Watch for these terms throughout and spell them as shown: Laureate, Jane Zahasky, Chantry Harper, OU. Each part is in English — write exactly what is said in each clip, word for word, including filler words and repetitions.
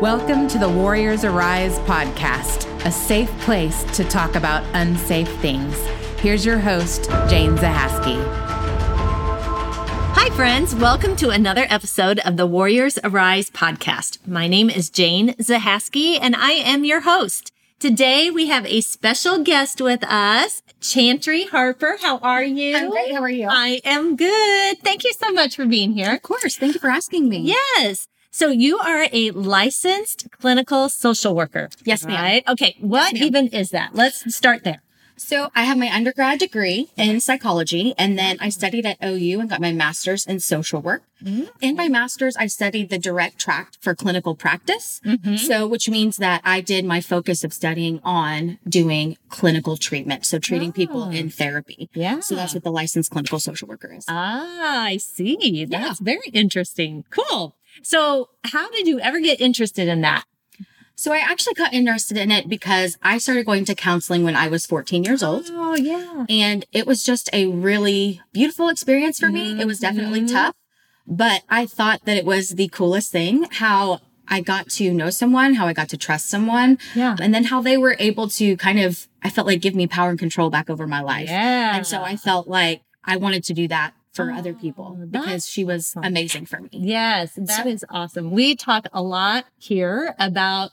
Welcome to the Warriors Arise podcast, a safe place to talk about unsafe things. Here's your host, Jane Zahasky. Hi, friends. Welcome to another episode of the Warriors Arise podcast. My name is Jane Zahasky, and I am your host. Today, we have a special guest with us, Chantry Harper. How are you? I'm great. How are you? I am good. Thank you so much for being here. Of course. Thank you for asking me. Yes. So you are a licensed clinical social worker. Yes, ma'am. Right? Okay. What yes, even is that? Let's start there. So I have my undergrad degree in psychology, and then I studied at O U and got my master's in social work. Mm-hmm. In my master's, I studied the direct track for clinical practice. Mm-hmm. So which means that I did my focus of studying on doing clinical treatment. So treating oh. people in therapy. Yeah. So that's what the licensed clinical social worker is. Ah, I see. That's yeah. very interesting. Cool. So how did you ever get interested in that? So I actually got interested in it because I started going to counseling when I was fourteen years old. Oh, yeah. And it was just a really beautiful experience for me. Mm-hmm. It was definitely tough, but I thought that it was the coolest thing, how I got to know someone, how I got to trust someone, yeah. and then how they were able to kind of, I felt like give me power and control back over my life. Yeah. And so I felt like I wanted to do that for oh, other people because she was awesome. Amazing for me. Yes, that so. is awesome. We talk a lot here about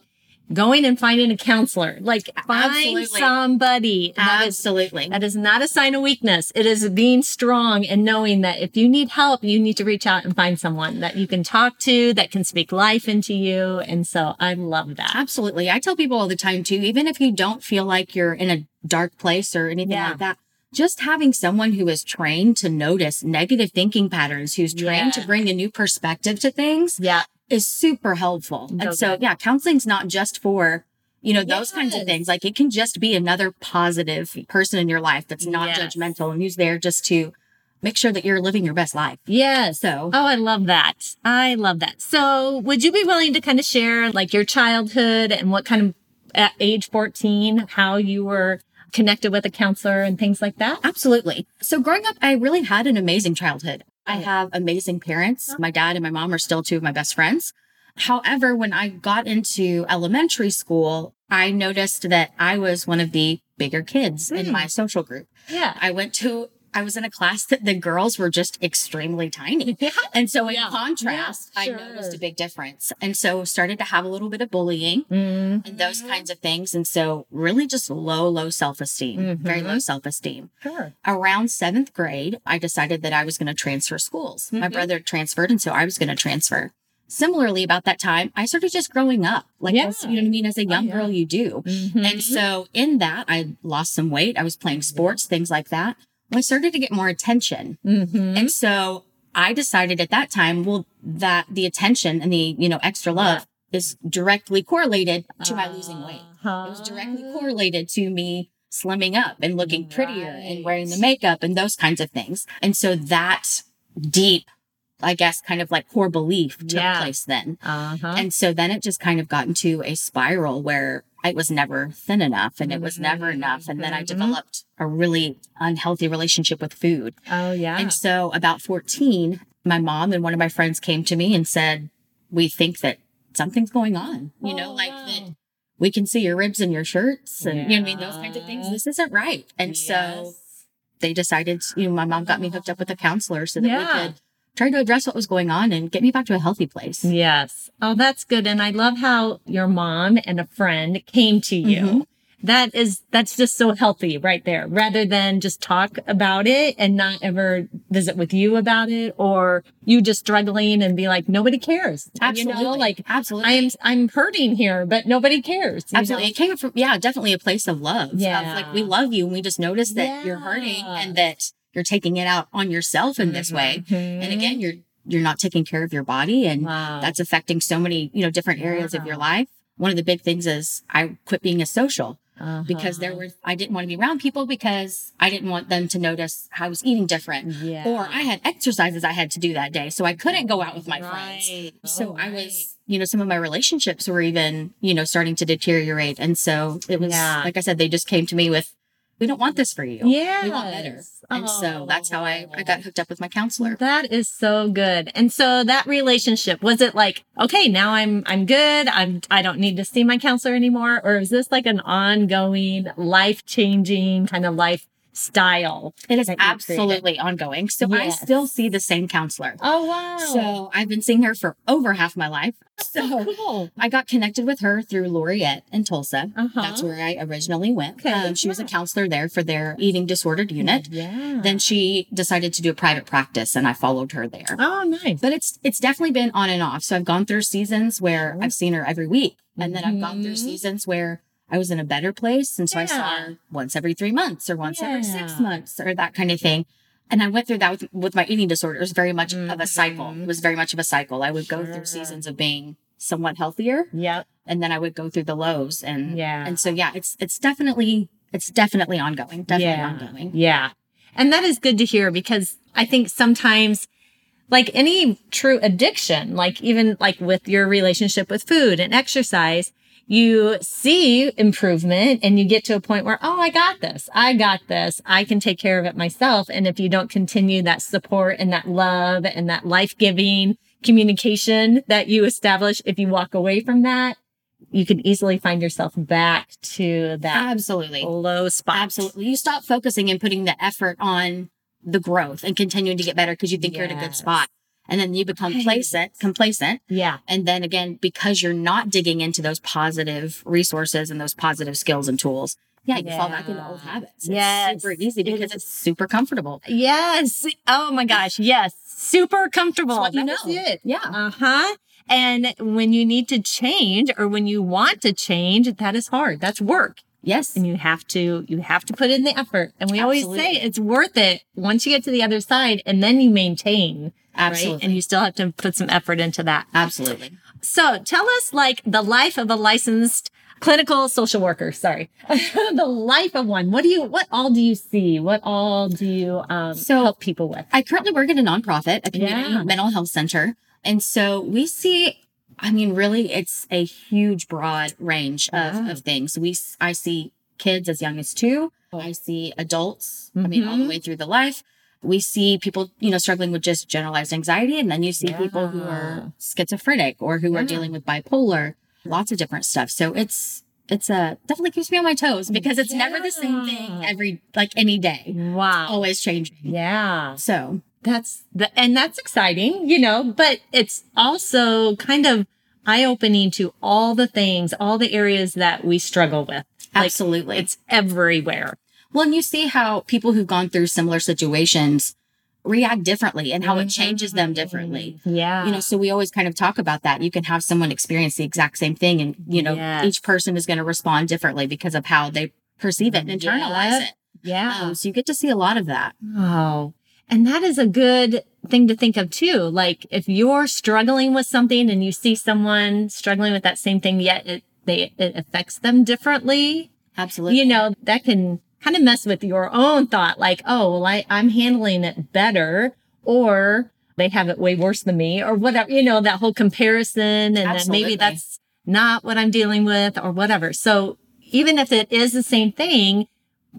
going and finding a counselor. Like find Absolutely. somebody. Absolutely. That is, that is not a sign of weakness. It is being strong and knowing that if you need help, you need to reach out and find someone that you can talk to, that can speak life into you. And so I love that. Absolutely. I tell people all the time too, even if you don't feel like you're in a dark place or anything yeah. like that, just having someone who is trained to notice negative thinking patterns, who's trained yeah. to bring a new perspective to things yeah. is super helpful. And okay. so, yeah, counseling's not just for, you know, those yes. kinds of things. Like it can just be another positive person in your life that's not yes. judgmental and who's there just to make sure that you're living your best life. Yeah. So. Oh, I love that. I love that. So would you be willing to kind of share like your childhood and what kind of, at age fourteen, how you were connected with a counselor and things like that? Absolutely. So growing up, I really had an amazing childhood. I have amazing parents. My dad and my mom are still two of my best friends. However, when I got into elementary school, I noticed that I was one of the bigger kids mm. in my social group. Yeah. I went to, I was in a class that the girls were just extremely tiny. Yeah. And so in yeah. contrast, yeah, sure. I noticed a big difference. And so started to have a little bit of bullying mm. and those kinds of things. And so really just low, low self-esteem, mm-hmm. very low self-esteem. Sure. Around seventh grade, I decided that I was going to transfer schools. Mm-hmm. My brother transferred. And so I was going to transfer. Similarly, about that time, I started just growing up. Like, yeah. as, you know what I mean? As a young oh, yeah. girl, you do. Mm-hmm. And so in that, I lost some weight. I was playing sports, mm-hmm. things like that. Well, I started to get more attention. Mm-hmm. And so I decided at that time, well, that the attention and the, you know, extra love yeah. is directly correlated to uh, my losing weight. Huh? It was directly correlated to me slimming up and looking right. prettier and wearing the makeup and those kinds of things. And so that deep, I guess, kind of like core belief took yeah. place then. Uh-huh. And so then it just kind of got into a spiral where I was never thin enough and it was never enough. And then I developed a really unhealthy relationship with food. Oh, yeah. And so about fourteen, my mom and one of my friends came to me and said, we think that something's going on, you oh, know, like wow. that we can see your ribs and your shirts and, yeah. you know what I mean? Those kinds of things. This isn't right. And yes. so they decided, you know, my mom got me hooked up with a counselor so that yeah. we could trying to address what was going on and get me back to a healthy place. Yes. Oh, that's good. And I love how your mom and a friend came to you. Mm-hmm. That is, that's just so healthy right there, rather than just talk about it and not ever visit with you about it or you just struggling and be like, nobody cares. Absolutely. You know, like absolutely. I'm, I'm hurting here, but nobody cares. Absolutely. Know? It came from, yeah, definitely a place of love. Yeah. Of like we love you and we just notice that yeah. you're hurting and that you're taking it out on yourself in this way. Mm-hmm. And again, you're, you're not taking care of your body and wow. that's affecting so many, you know, different areas yeah. of your life. One of the big things is I quit being a social uh-huh. because there were, I didn't want to be around people because I didn't want them to notice I was eating different yeah. or I had exercises I had to do that day. So I couldn't go out with my right. friends. Oh, so right. I was, you know, some of my relationships were even, you know, starting to deteriorate. And so it was, yeah. like I said, they just came to me with, we don't want this for you. Yeah. We want better. And oh. so that's how I, I got hooked up with my counselor. That is so good. And so that relationship, was it like, okay, now I'm, I'm good. I'm, I don't need to see my counselor anymore. Or is this like an ongoing, life-changing kind of life style? It is absolutely ongoing. So yes. I still see the same counselor. Oh, wow. So I've been seeing her for over half my life. So cool. I got connected with her through Laureate in Tulsa. Uh-huh. That's where I originally went. Okay. Um, she was a counselor there for their eating disordered unit. Yeah. Then she decided to do a private practice and I followed her there. Oh, nice. But it's it's definitely been on and off. So I've gone through seasons where mm-hmm. I've seen her every week. And then I've gone through seasons where I was in a better place. And so yeah. I saw her once every three months or once yeah. every six months or that kind of thing. And I went through that with, with my eating disorder. It was very much mm-hmm. of a cycle. It was very much of a cycle. I would go sure. through seasons of being somewhat healthier. Yep. And then I would go through the lows. And yeah. And so, yeah, it's, it's definitely, it's definitely ongoing. Definitely yeah. ongoing. Yeah. And that is good to hear because I think sometimes, like any true addiction, like even like with your relationship with food and exercise, you see improvement and you get to a point where, oh, I got this. I got this. I can take care of it myself. And if you don't continue that support and that love and that life-giving communication that you establish, if you walk away from that, you can easily find yourself back to that absolutely low spot. Absolutely. You stop focusing and putting the effort on the growth and continuing to get better because you think yes. you're at a good spot. And then you become complacent, complacent. Yeah. And then again, because you're not digging into those positive resources and those positive skills and tools, yeah, you yeah. fall back into old habits. Yes. It's super easy because it's super comfortable. Yes. Oh my gosh. Yes. Super comfortable. That's what you know. That's it. Yeah. Uh-huh. And when you need to change or when you want to change, that is hard. That's work. Yes. And you have to, you have to put in the effort. And we Absolutely. always say it's worth it once you get to the other side and then you maintain. Absolutely. Right? And you still have to put some effort into that. Absolutely. So tell us like the life of a licensed clinical social worker. Sorry. The life of one. What do you, what all do you see? What all do you um, so help people with? I currently work at a nonprofit, a community yeah. mental health center. And so we see, I mean, really, it's a huge, broad range of, wow. of things. We, I see kids as young as two. I see adults, mm-hmm. I mean, all the way through the life. We see people, you know, struggling with just generalized anxiety. And then you see yeah. people who are schizophrenic or who yeah. are dealing with bipolar, lots of different stuff. So it's, it's a, definitely keeps me on my toes because it's yeah. never the same thing every, like any day. Wow. It's always changing. Yeah. So. That's the, and that's exciting, you know, but it's also kind of eye-opening to all the things, all the areas that we struggle with. Absolutely. Like, it's everywhere. Well, and you see how people who've gone through similar situations react differently and how mm-hmm. it changes them differently. Yeah. You know, so we always kind of talk about that. You can have someone experience the exact same thing and, you know, yes. each person is going to respond differently because of how they perceive it and internalize yeah. it. Yeah. Um, so you get to see a lot of that. Oh, and that is a good thing to think of too. Like if you're struggling with something and you see someone struggling with that same thing, yet it, they, it affects them differently. Absolutely. You know, that can kind of mess with your own thought. Like, oh, well, I, I'm handling it better or they have it way worse than me or whatever, you know, that whole comparison. And Absolutely. then maybe that's not what I'm dealing with or whatever. So even if it is the same thing,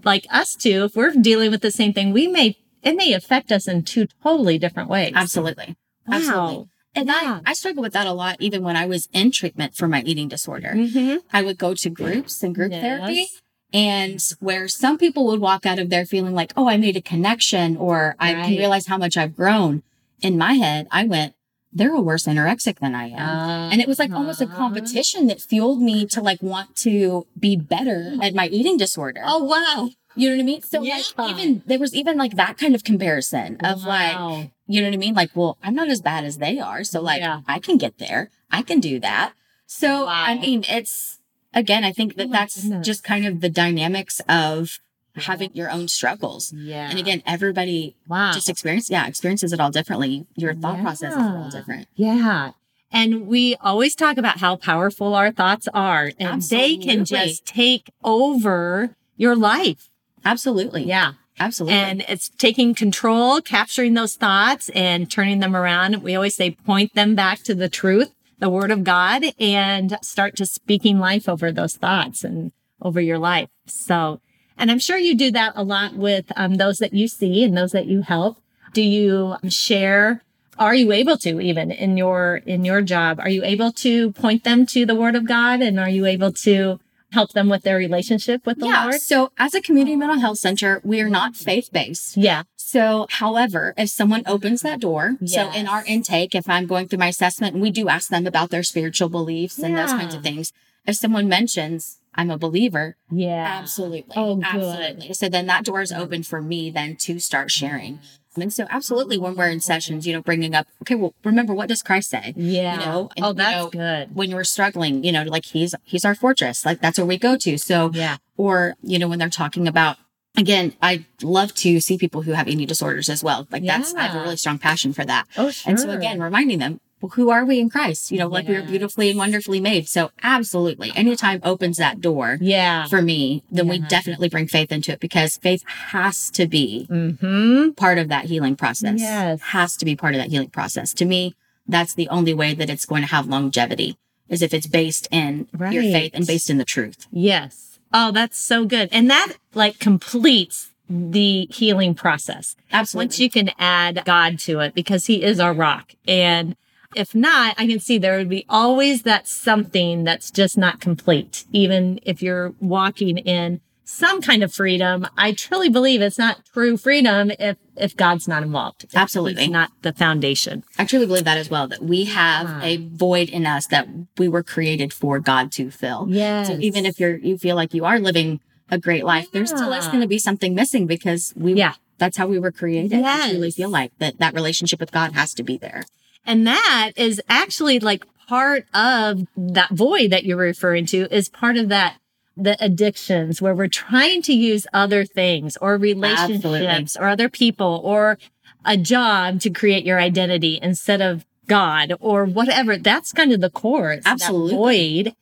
like us two, if we're dealing with the same thing, we may It may affect us in two totally different ways. Absolutely. Wow. Absolutely. And yeah. I, I struggle with that a lot, even when I was in treatment for my eating disorder. Mm-hmm. I would go to groups and group yes. therapy, and where some people would walk out of there feeling like, oh, I made a connection or right. I can realize how much I've grown. In my head, I went, they're a worse anorexic than I am. Uh, and it was like uh, almost a competition that fueled me to like want to be better at my eating disorder. Oh, wow. You know what I mean? So yeah. like even there was even like that kind of comparison of wow. like, you know what I mean? Like, well, I'm not as bad as they are. So like, yeah. I can get there. I can do that. So, wow. I mean, it's again, I think that oh that's goodness. just kind of the dynamics of having your own struggles. Yeah. And again, everybody wow. just experience, yeah, experiences it all differently. Your thought yeah. processes are all different. Yeah. And we always talk about how powerful our thoughts are and Absolutely. they can just take over your life. Absolutely. Yeah. Absolutely. And it's taking control, capturing those thoughts and turning them around. We always say point them back to the truth, the word of God, and start to speaking life over those thoughts and over your life. So And I'm sure you do that a lot with um, those that you see and those that you help. Do you share? Are you able to, even in your in your job, are you able to point them to the Word of God, and are you able to help them with their relationship with the yeah, Lord? So as a community mental health center, we are not faith-based. Yeah. So, however, if someone opens that door, yes. so in our intake, if I'm going through my assessment, we do ask them about their spiritual beliefs yeah. and those kinds of things. If someone mentions, I'm a believer. Yeah. Absolutely. Oh, good. Absolutely. So then that door is open for me then to start sharing. And so absolutely when we're in sessions, you know, bringing up, okay, well, remember, what does Christ say? Yeah. You know, and, oh, that's you know, good. When you're struggling, you know, like he's, he's our fortress. Like that's where we go to. So, yeah. Or, you know, when they're talking about, again, I love to see people who have eating disorders as well. Like yeah. that's, I have a really strong passion for that. Oh, sure. And so again, reminding them, well, who are we in Christ? You know, like yeah. we are beautifully and wonderfully made. So absolutely. Anytime opens that door yeah. for me, then yeah. we definitely bring faith into it, because faith has to be mm-hmm. part of that healing process. Yes. Has to be part of that healing process. To me, that's the only way that it's going to have longevity, is if it's based in right. your faith and based in the truth. Yes. Oh, that's so good. And that like completes the healing process. Absolutely. Once you can add God to it, because he is our rock. And if not, I can see there would be always that something that's just not complete. Even if you're walking in some kind of freedom, I truly believe it's not true freedom if, if God's not involved. Absolutely. It's not the foundation. I truly believe that as well, that we have ah. a void in us that we were created for God to fill. Yes. So even if you're, you feel like you are living a great life, yeah. there's still going to be something missing, because we, yeah. that's how we were created. Yes. I truly feel like that, that relationship with God has to be there. And that is actually like part of that void that you're referring to, is part of that, the addictions where we're trying to use other things or relationships Absolutely. Or other people or a job to create your identity instead of God or whatever. That's kind of the core. It's Absolutely. That void.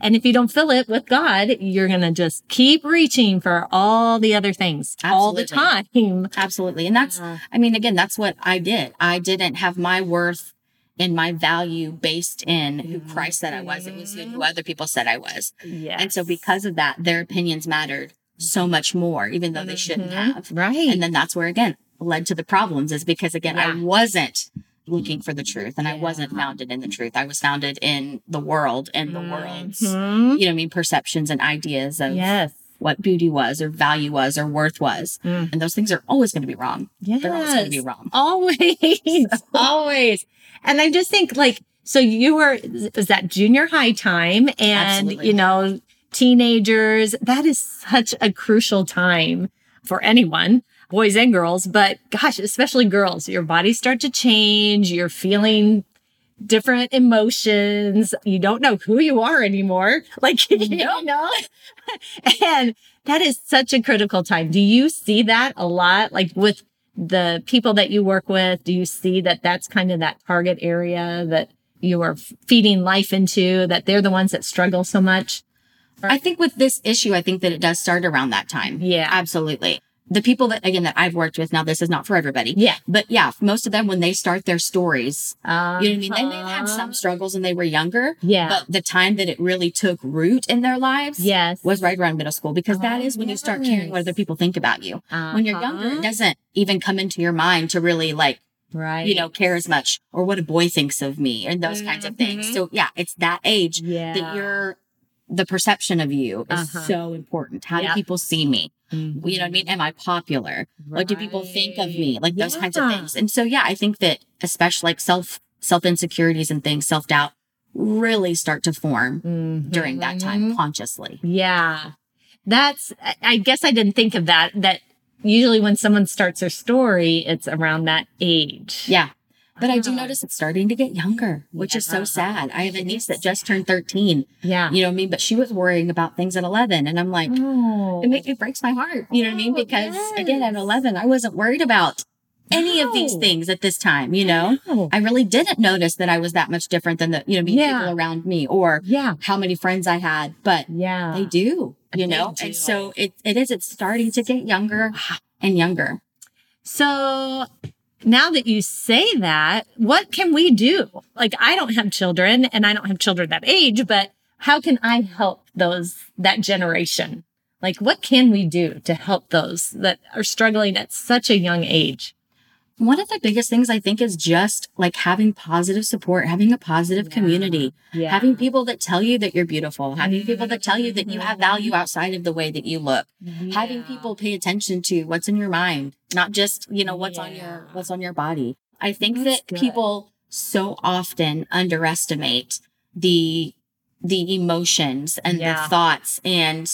And if you don't fill it with God, you're going to just keep reaching for all the other things Absolutely. All the time. Absolutely. And that's, yeah. I mean, again, that's what I did. I didn't have my worth and my value based in who Christ said I was. It was who other people said I was. Yes. And so because of that, their opinions mattered so much more, even though they shouldn't mm-hmm. have. Right. And then that's where, again, led to the problems, is because, again, yeah. I wasn't looking for the truth, and yeah. I wasn't founded in the truth. I was founded in the world and the mm-hmm. world's, you know what I mean, perceptions and ideas of yes. what beauty was or value was or worth was. Mm. And those things are always going to be wrong. Yes. They're always going to be wrong. Always. Always. And I just think like, so you were, was that junior high time and, Absolutely. You know, teenagers, that is such a crucial time for anyone. Boys and girls, but gosh, especially girls, your bodies start to change. You're feeling different emotions. You don't know who you are anymore. Like, no. you know, and that is such a critical time. Do you see that a lot? Like with the people that you work with, do you see that that's kind of that target area that you are feeding life into, that they're the ones that struggle so much? I think with this issue, I think that it does start around that time. Yeah, absolutely. The people that, again, that I've worked with, now this is not for everybody. Yeah. But yeah, most of them, when they start their stories, uh-huh. you know what I mean? They may have had some struggles when they were younger. Yeah. But the time that it really took root in their lives yes. was right around middle school, because oh, that is when yes. you start caring what other people think about you. Uh-huh. When you're younger, it doesn't even come into your mind to really like, right. you know, care as much, or what a boy thinks of me, and those mm-hmm. kinds of things. So yeah, it's that age yeah. that you're, the perception of you is uh-huh. so important. How yeah. do people see me? Mm-hmm. You know what I mean? Am I popular? Right. What do people think of me? Like those yeah. kinds of things. And so, yeah, I think that especially like self, self insecurities and things, self doubt really start to form mm-hmm. during that time consciously. Yeah. That's, I guess I didn't think of that, that usually when someone starts their story, it's around that age. Yeah. But I do notice it's starting to get younger, which yeah. is so sad. I have a niece that just turned thirteen. Yeah. You know what I mean? But she was worrying about things at eleven. And I'm like, oh. it, makes, it breaks my heart. You know what I mean? Because yes. again, at eleven, I wasn't worried about any no. of these things at this time. You know, no. I really didn't notice that I was that much different than the, you know, yeah. people around me, or yeah. how many friends I had, but yeah. they do, you know? Do. And so it, it is, it's starting to get younger and younger. So now that you say that, what can we do? Like, I don't have children, and I don't have children that age, but how can I help those, that generation? Like, what can we do to help those that are struggling at such a young age? One of the biggest things I think is just like having positive support, having a positive yeah. community, yeah. having people that tell you that you're beautiful, having mm-hmm. people that tell you that you have value outside of the way that you look, yeah. having people pay attention to what's in your mind, not just, you know, what's yeah. on your, what's on your body. I think That's that good. people so often underestimate the, the emotions and yeah. the thoughts and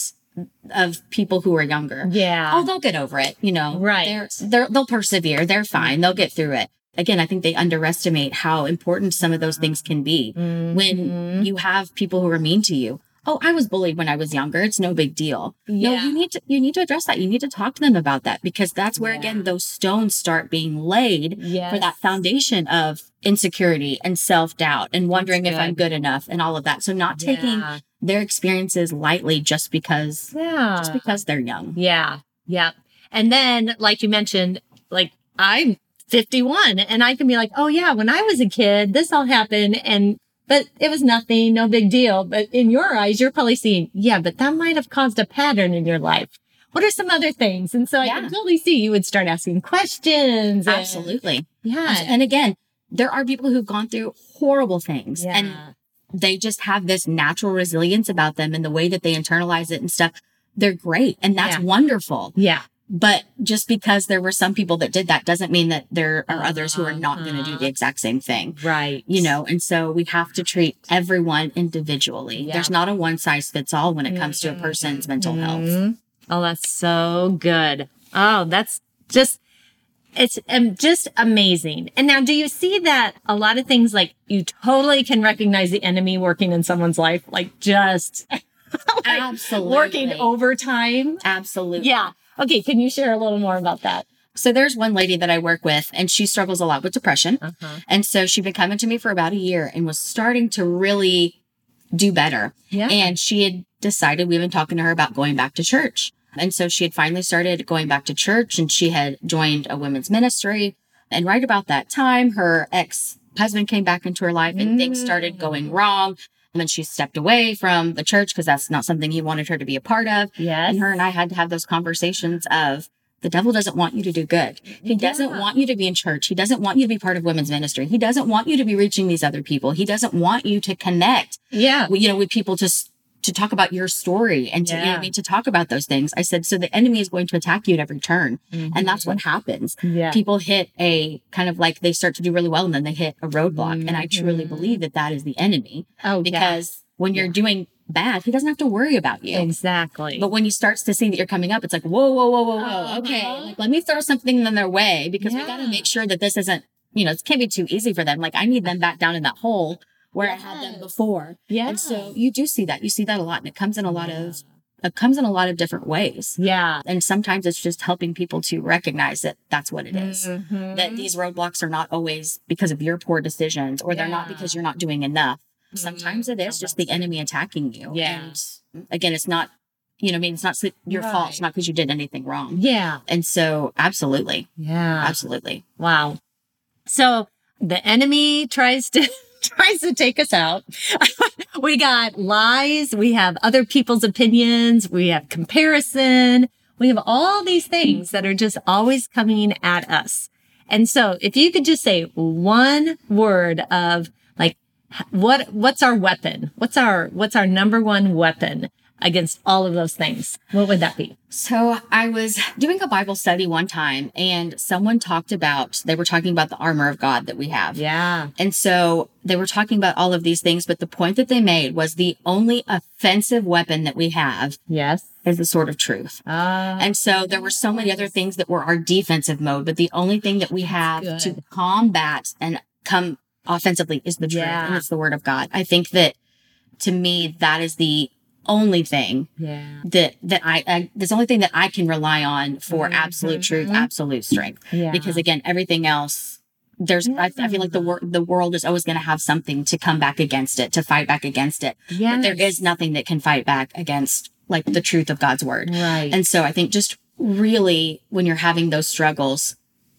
of people who are younger. Yeah. Oh, they'll get over it. You know, right. They're, they're, they'll persevere. They're fine. They'll get through it. Again, I think they underestimate how important some of those things can be mm-hmm. when you have people who are mean to you. Oh, I was bullied when I was younger. It's no big deal. Yeah. No, you need to, you need to address that. You need to talk to them about that, because that's where, yeah. again, those stones start being laid yes. for that foundation of insecurity and self-doubt and wondering if I'm good enough and all of that. So not yeah. taking their experiences lightly just because, yeah. just because they're young. Yeah. Yeah. And then, like you mentioned, like I'm fifty-one and I can be like, oh yeah, when I was a kid, this all happened. And But it was nothing, no big deal. But in your eyes, you're probably seeing, yeah, but that might have caused a pattern in your life. What are some other things? And so yeah. I can totally see you would start asking questions. Absolutely. And, yeah. And again, there are people who've gone through horrible things yeah. and they just have this natural resilience about them and the way that they internalize it and stuff. They're great. And that's yeah. wonderful. Yeah. But just because there were some people that did that doesn't mean that there are others who are not uh-huh. going to do the exact same thing. Right. You know, and so we have to treat everyone individually. Yeah. There's not a one size fits all when it comes mm-hmm. to a person's mental mm-hmm. health. Oh, that's so good. Oh, that's just, it's um, just amazing. And now, do you see that a lot of things, like, you totally can recognize the enemy working in someone's life, like just like Absolutely. working overtime? Absolutely. Yeah. Okay, can you share a little more about that? So there's one lady that I work with, and she struggles a lot with depression. Uh-huh. And so she'd been coming to me for about a year and was starting to really do better. Yeah. And she had decided, we've been talking to her about going back to church. And so she had finally started going back to church, and she had joined a women's ministry. And right about that time, her ex-husband came back into her life, and mm. things started going wrong. And then she stepped away from the church because that's not something he wanted her to be a part of. Yes. And her and I had to have those conversations of, the devil doesn't want you to do good. He yeah. doesn't want you to be in church. He doesn't want you to be part of women's ministry. He doesn't want you to be reaching these other people. He doesn't want you to connect. Yeah. You know, with people to to talk about your story and to, yeah. you know, I mean, to talk about those things. I said, so the enemy is going to attack you at every turn. Mm-hmm. And that's what happens. Yeah. People hit a kind of like, they start to do really well and then they hit a roadblock. Mm-hmm. And I truly believe that that is the enemy. Oh, because yeah. when you're yeah. doing bad, he doesn't have to worry about you. Exactly. But when he starts to see that you're coming up, it's like, whoa, whoa, whoa, whoa, whoa. Oh, okay. Uh-huh. Like, let me throw something in their way, because yeah. we got to make sure that this isn't, you know, it can't be too easy for them. Like, I need them back down in that hole where yes. I had them before. Yeah. And so you do see that. You see that a lot. And it comes in a lot yeah. of, it comes in a lot of different ways. Yeah. And sometimes it's just helping people to recognize that that's what it is. Mm-hmm. That these roadblocks are not always because of your poor decisions, or yeah. they're not because you're not doing enough. Mm-hmm. Sometimes it is just the enemy attacking you. Yeah. And again, it's not, you know, I mean, it's not your right. fault. It's not because you did anything wrong. Yeah. And so absolutely. Yeah. Absolutely. Wow. So the enemy tries to... tries to take us out. We got lies. We have other people's opinions. We have comparison. We have all these things that are just always coming at us. And so if you could just say one word of, like, what, what's our weapon? What's our, what's our number one weapon against all of those things? What would that be? So I was doing a Bible study one time, and someone talked about, they were talking about the armor of God that we have. Yeah. And so they were talking about all of these things, but the point that they made was the only offensive weapon that we have. Yes. Is the sword of truth. Uh, and so there were so many other things that were our defensive mode, but the only thing that we have good. to combat and come offensively is the truth. Yeah. And it's the word of God. I think that, to me, that is the only thing yeah. that, that I, I, this only thing that I can rely on for mm-hmm. absolute truth, absolute strength. Yeah. Because again, everything else, there's, yeah. I, I feel like the world, the world is always going to have something to come back against it, to fight back against it. Yes. But there is nothing that can fight back against, like, the truth of God's word. Right. And so I think just really, when you're having those struggles,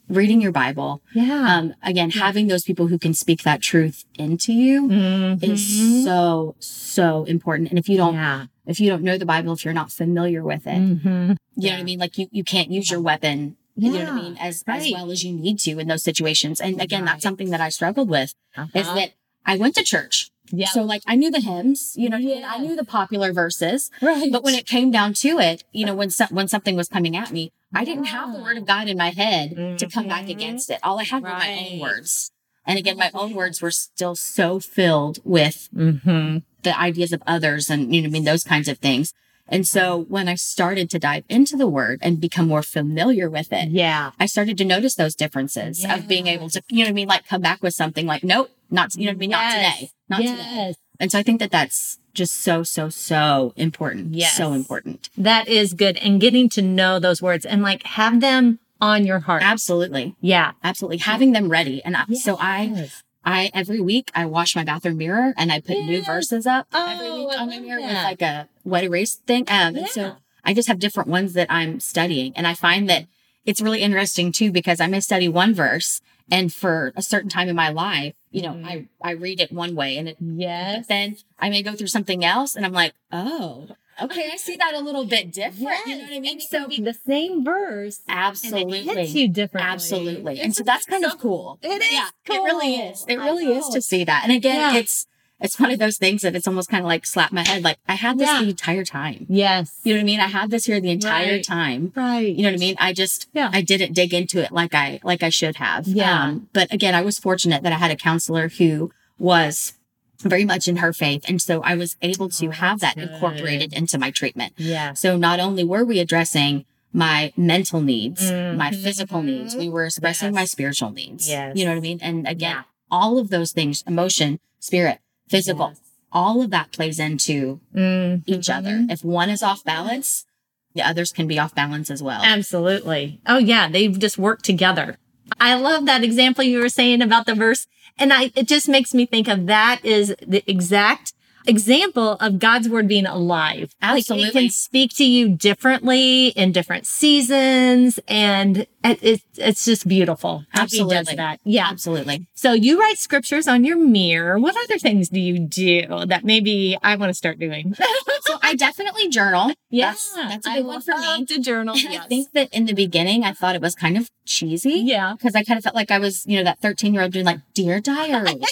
reading your Bible. Yeah. Um, again, yeah. having those people who can speak that truth into you mm-hmm. is so, so important. And if you don't yeah. If you don't know the Bible, if you're not familiar with it, mm-hmm. you yeah. know what I mean? Like you, you can't use your weapon, yeah. you know what I mean? As, right. as well as you need to in those situations. And again, right. that's something that I struggled with uh-huh. is that I went to church. Yeah. So like I knew the hymns, you know, yeah. I knew the popular verses, right. but when it came down to it, you know, when, so- when something was coming at me, I didn't have the word of God in my head mm-hmm. to come back against it. All I had right. were my own words. And again, my own words were still so filled with mm-hmm. the ideas of others and, you know, I mean, those kinds of things. And so when I started to dive into the word and become more familiar with it, yeah, I started to notice those differences yes. of being able to, you know what I mean? Like come back with something like, nope, not, you know what I mean? Yes. Not today, not yes. today. And so I think that that's just so, so, so important. Yes. So important. That is good. And getting to know those words and like have them on your heart. Absolutely. Yeah. Absolutely. Having them ready. And yes. so I, I, every week I wash my bathroom mirror and I put yes. new verses up oh, every week on my mirror that. With like a wet erase thing. Um, yeah. And so I just have different ones that I'm studying. And I find that it's really interesting too, because I may study one verse and for a certain time in my life, you know, mm. I, I read it one way and it, yes. then I may go through something else and I'm like, oh, okay, I see that a little bit different. Yes. You know what I mean? So be the same verse, absolutely, and it hits you differently. Absolutely, and so that's kind so, of cool. It is. Yeah, cool. It really is. It really is to see that. And again, yeah. it's it's one of those things that it's almost kind of like slap my head. Like I had this yeah. the entire time. Yes, you know what I mean. I had this here the entire right. time. Right. You know what I mean. I just yeah. I didn't dig into it like I like I should have. Yeah. Um, but again, I was fortunate that I had a counselor who was very much in her faith. And so I was able to oh, have that good. Incorporated into my treatment. Yeah. So not only were we addressing my mental needs, mm-hmm. my physical needs, we were expressing yes. my spiritual needs. Yes. You know what I mean? And again, yeah. all of those things, emotion, spirit, physical, yes. all of that plays into mm-hmm. each other. If one is off balance, the others can be off balance as well. Absolutely. Oh yeah. They just work together. I love that example you were saying about the verse. And I, it just makes me think of that is the exact example of God's word being alive. Absolutely. Like it can speak to you differently in different seasons. And it, it, it's just beautiful. Absolutely. He does that. Yeah. Absolutely. So you write scriptures on your mirror. What other things do you do that maybe I want to start doing? So I definitely journal. Yes. Yeah, that's, that's a good I one for me to journal. Yes. I think that in the beginning, I thought it was kind of cheesy. Yeah. Because I kind of felt like I was, you know, that thirteen year old doing like, dear diary kind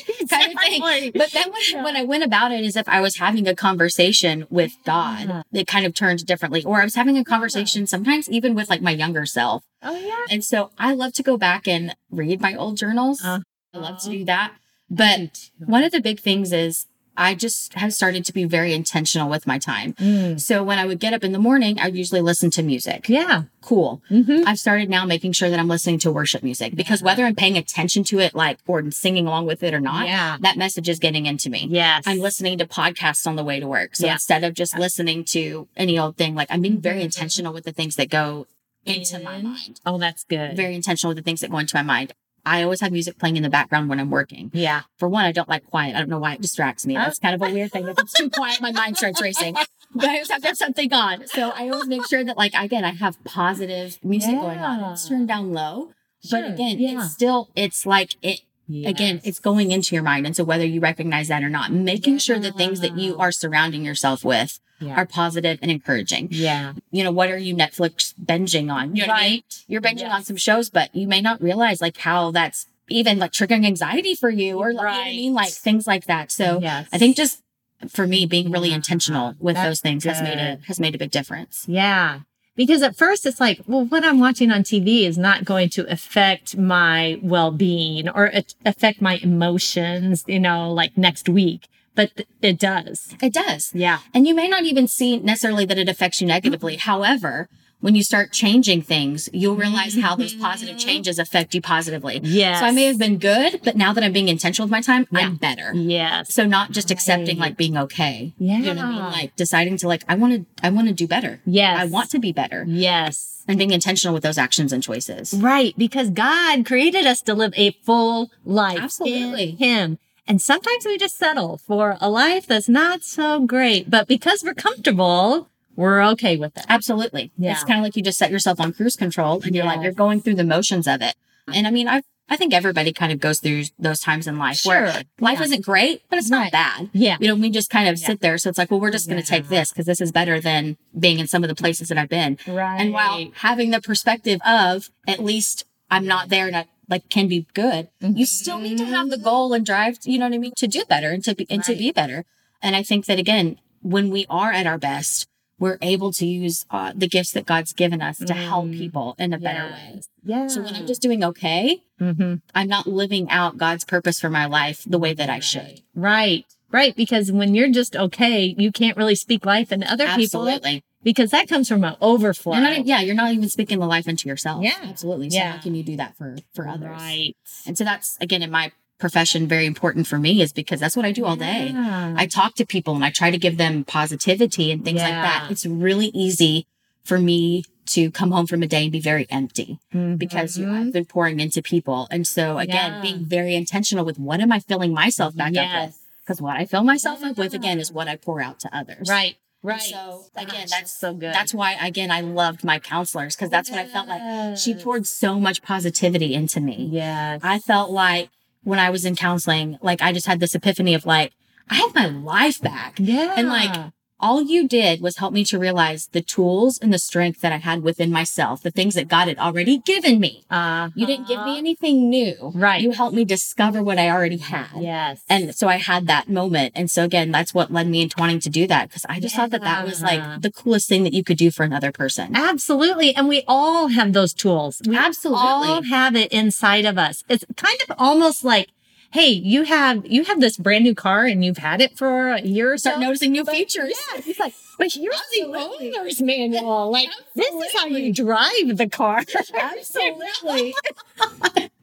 of thing. But then when, yeah. when I went about it is if I was having a conversation with God, yeah. it kind of turned differently. Or I was having a conversation yeah. sometimes even with like my younger self. Oh yeah. And so I love to go back and read my old journals. Uh-huh. I love to do that. But one of the big things is I just have started to be very intentional with my time. Mm. So when I would get up in the morning, I would usually listen to music. Yeah. Cool. Mm-hmm. I've started now making sure that I'm listening to worship music because yeah. whether I'm paying attention to it, like, or singing along with it or not, yeah. that message is getting into me. Yes. I'm listening to podcasts on the way to work. So yeah. instead of just listening to any old thing, like I'm being very intentional with the things that go into my mind. Oh, that's good. Very intentional with the things that go into my mind. I always have music playing in the background when I'm working. Yeah. For one, I don't like quiet. I don't know why it distracts me. That's kind of a weird thing. If it's too quiet, my mind starts racing. But I always have to have something on. So I always make sure that, like, again, I have positive music yeah. going on. It's turned down low. Sure. But again, yeah. it's still, it's like, it. Yes. again, it's going into your mind. And so whether you recognize that or not, making yeah. sure the things that you are surrounding yourself with yeah. are positive and encouraging. Yeah. You know, what are you Netflix binging on? You know right. what I mean? You're binging yes. on some shows, but you may not realize like how that's even like triggering anxiety for you or like, right. you know what I mean? Like things like that. So yes. I think just for me being really yeah. intentional with that's those things good. has made a, has made a big difference. Yeah. Because at first it's like, well, what I'm watching on T V is not going to affect my well-being or affect my emotions, you know, like next week. But th- it does. It does. Yeah. And you may not even see necessarily that it affects you negatively. Mm-hmm. However, when you start changing things, you'll realize how those positive changes affect you positively. Yes. So I may have been good, but now that I'm being intentional with my time, yeah. I'm better. Yes. So not just right. accepting like being okay. Yeah. You know what I mean? Like deciding to like, I want to, I want to do better. Yes. I want to be better. Yes. And being intentional with those actions and choices. Right. Because God created us to live a full life. Absolutely. In Him. And sometimes we just settle for a life that's not so great, but because we're comfortable, we're okay with it. Absolutely. Yeah. It's kind of like you just set yourself on cruise control and you're yes. like, you're going through the motions of it. And I mean, I've, I think everybody kind of goes through those times in life sure. where life yeah. isn't great, but it's right. not bad. Yeah. You know, we just kind of yeah. sit there. So it's like, well, we're just yeah. going to take this because this is better than being in some of the places that I've been. Right. And while having the perspective of at least I'm not there and I like can be good, mm-hmm. you still need to have the goal and drive, you know what I mean? To do better and to be, and right. to be better. And I think that again, when we are at our best, we're able to use uh, the gifts that God's given us mm. to help people in a yeah. better way. Yeah. So when I'm just doing okay, mm-hmm. I'm not living out God's purpose for my life the way that I should. Right. Right. Because when you're just okay, you can't really speak life into other absolutely. People. Absolutely. Because that comes from an overflow. You're not, yeah. You're not even speaking the life into yourself. Yeah. Absolutely. So yeah. how can you do that for, for others? Right. And so that's, again, in my profession, very important for me is because that's what I do all day. Yeah. I talk to people and I try to give them positivity and things yeah. like that. It's really easy for me to come home from a day and be very empty mm-hmm. because you know, I've been pouring into people. And so again, yeah. being very intentional with what am I filling myself back yes. up with? Because what I fill myself yeah. up with again is what I pour out to others. Right. Right. So again, gosh, that's so good. That's why, again, I loved my counselors because that's yes. what I felt like. She poured so much positivity into me. Yeah. I felt like when I was in counseling, like I just had this epiphany of like, I have my life back. Yeah. And like, all you did was help me to realize the tools and the strength that I had within myself, the things that God had already given me. Uh-huh. You didn't give me anything new. Right. You helped me discover what I already had. Yes. And so I had that moment. And so again, that's what led me into wanting to do that because I just yeah. thought that that was like the coolest thing that you could do for another person. Absolutely. And we all have those tools. We absolutely all have it inside of us. It's kind of almost like, hey, you have you have this brand new car and you've had it for a year or so. Start noticing new but, features. Yeah, he's like, but here's absolutely. The owner's manual. Like, absolutely. This is how you drive the car. Absolutely.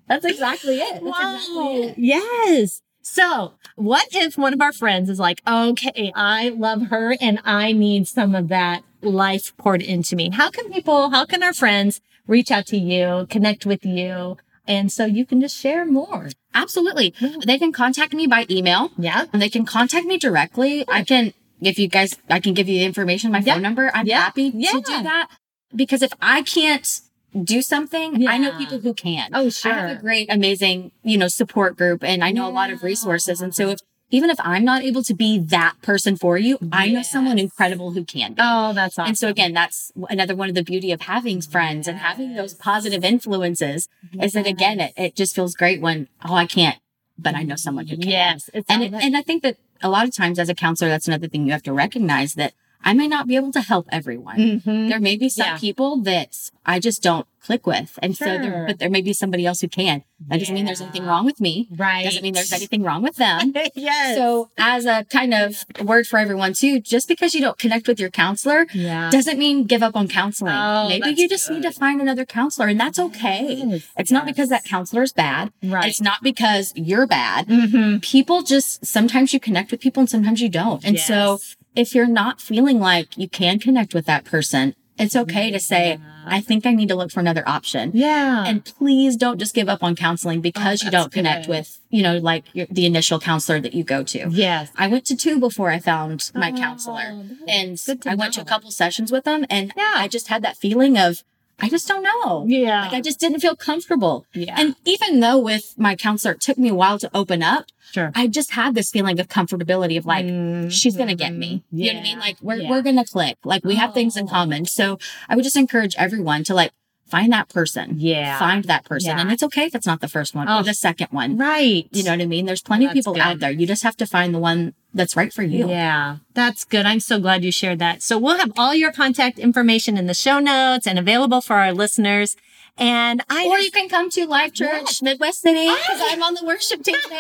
That's exactly it. That's wow. Exactly it. Yes. So what if one of our friends is like, okay, I love her and I need some of that life poured into me. How can people, how can our friends reach out to you, connect with you? And so you can just share more. Absolutely. Yeah. They can contact me by email. Yeah. And they can contact me directly. I can, if you guys, I can give you the information, my yeah. phone number. I'm yeah. happy yeah. to do that. Because if I can't do something, yeah. I know people who can. Oh, sure. I have a great, amazing, you know, support group. And I know yeah. a lot of resources. And so if, even if I'm not able to be that person for you, yes. I know someone incredible who can be. Oh, that's awesome. And so again, that's another one of the beauty of having friends yes. and having those positive influences yes. is that again, it, it just feels great when, oh, I can't, but I know someone who can. Yes. It's and, it, that- and I think that a lot of times as a counselor, that's another thing you have to recognize that I may not be able to help everyone. Mm-hmm. There may be some yeah. people that I just don't click with. And sure. so there, but there may be somebody else who can. That yeah. doesn't mean there's anything wrong with me. Right. Doesn't mean there's anything wrong with them. Yes. So as a kind of word for everyone too, just because you don't connect with your counselor yeah. doesn't mean give up on counseling. Oh, maybe you just good. Need to find another counselor and that's okay. Yes. It's not yes. because that counselor is bad. Right. It's not because you're bad. Mm-hmm. People just, sometimes you connect with people and sometimes you don't. And yes. so if you're not feeling like you can connect with that person, it's okay yeah. to say, I think I need to look for another option. Yeah. And please don't just give up on counseling because oh, you don't connect good. With, you know, like your, the initial counselor that you go to. Yes. I went to two before I found my oh, counselor and I know. Went to a couple sessions with them and yeah. I just had that feeling of, I just don't know. Yeah. Like I just didn't feel comfortable. Yeah. And even though with my counselor, it took me a while to open up. Sure. I just had this feeling of comfortability of like, mm-hmm. she's going to get me. Yeah. You know what I mean? Like we're, yeah. we're going to click. Like we have oh. things in common. So I would just encourage everyone to like find that person. Yeah. Find that person. Yeah. And it's okay if it's not the first one oh. or the second one. Right. You know what I mean? There's plenty well, of people good. Out there. You just have to find the one that's right for you. Yeah, that's good. I'm so glad you shared that. So we'll have all your contact information in the show notes and available for our listeners. And I Or have, you can come to Life Church, yes. Midwest City, because I'm on the worship team there.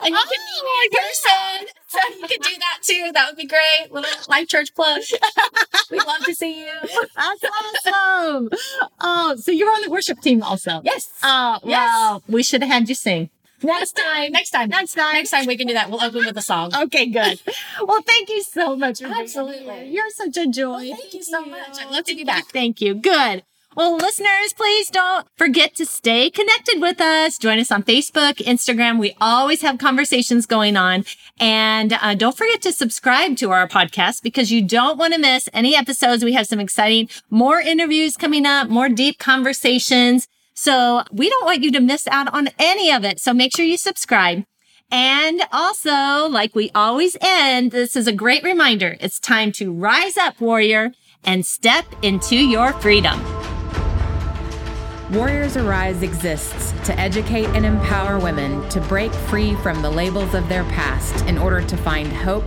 And you oh, can meet me in person. So you can do that too. That would be great. Little Life Church plug. We'd love to see you. That's awesome. Oh, so you're on the worship team also. Yes. Oh, yes. Well, we should have had you sing. Next time. Next time. Next time. Next time we can do that. We'll open with a song. Okay, good. Well, thank you so much. Absolutely. You're such a joy. Well, thank, thank you so you. Much. I'd love to be back. Thank you. Good. Well, listeners, please don't forget to stay connected with us. Join us on Facebook, Instagram. We always have conversations going on. And uh, don't forget to subscribe to our podcast because you don't want to miss any episodes. We have some exciting, more interviews coming up, more deep conversations. So we don't want you to miss out on any of it. So make sure you subscribe. And also, like we always end, this is a great reminder. It's time to rise up, warrior, and step into your freedom. Warriors Arise exists to educate and empower women to break free from the labels of their past in order to find hope,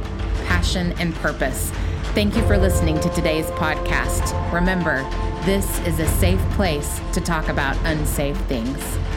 passion, and purpose. Thank you for listening to today's podcast. Remember, this is a safe place to talk about unsafe things.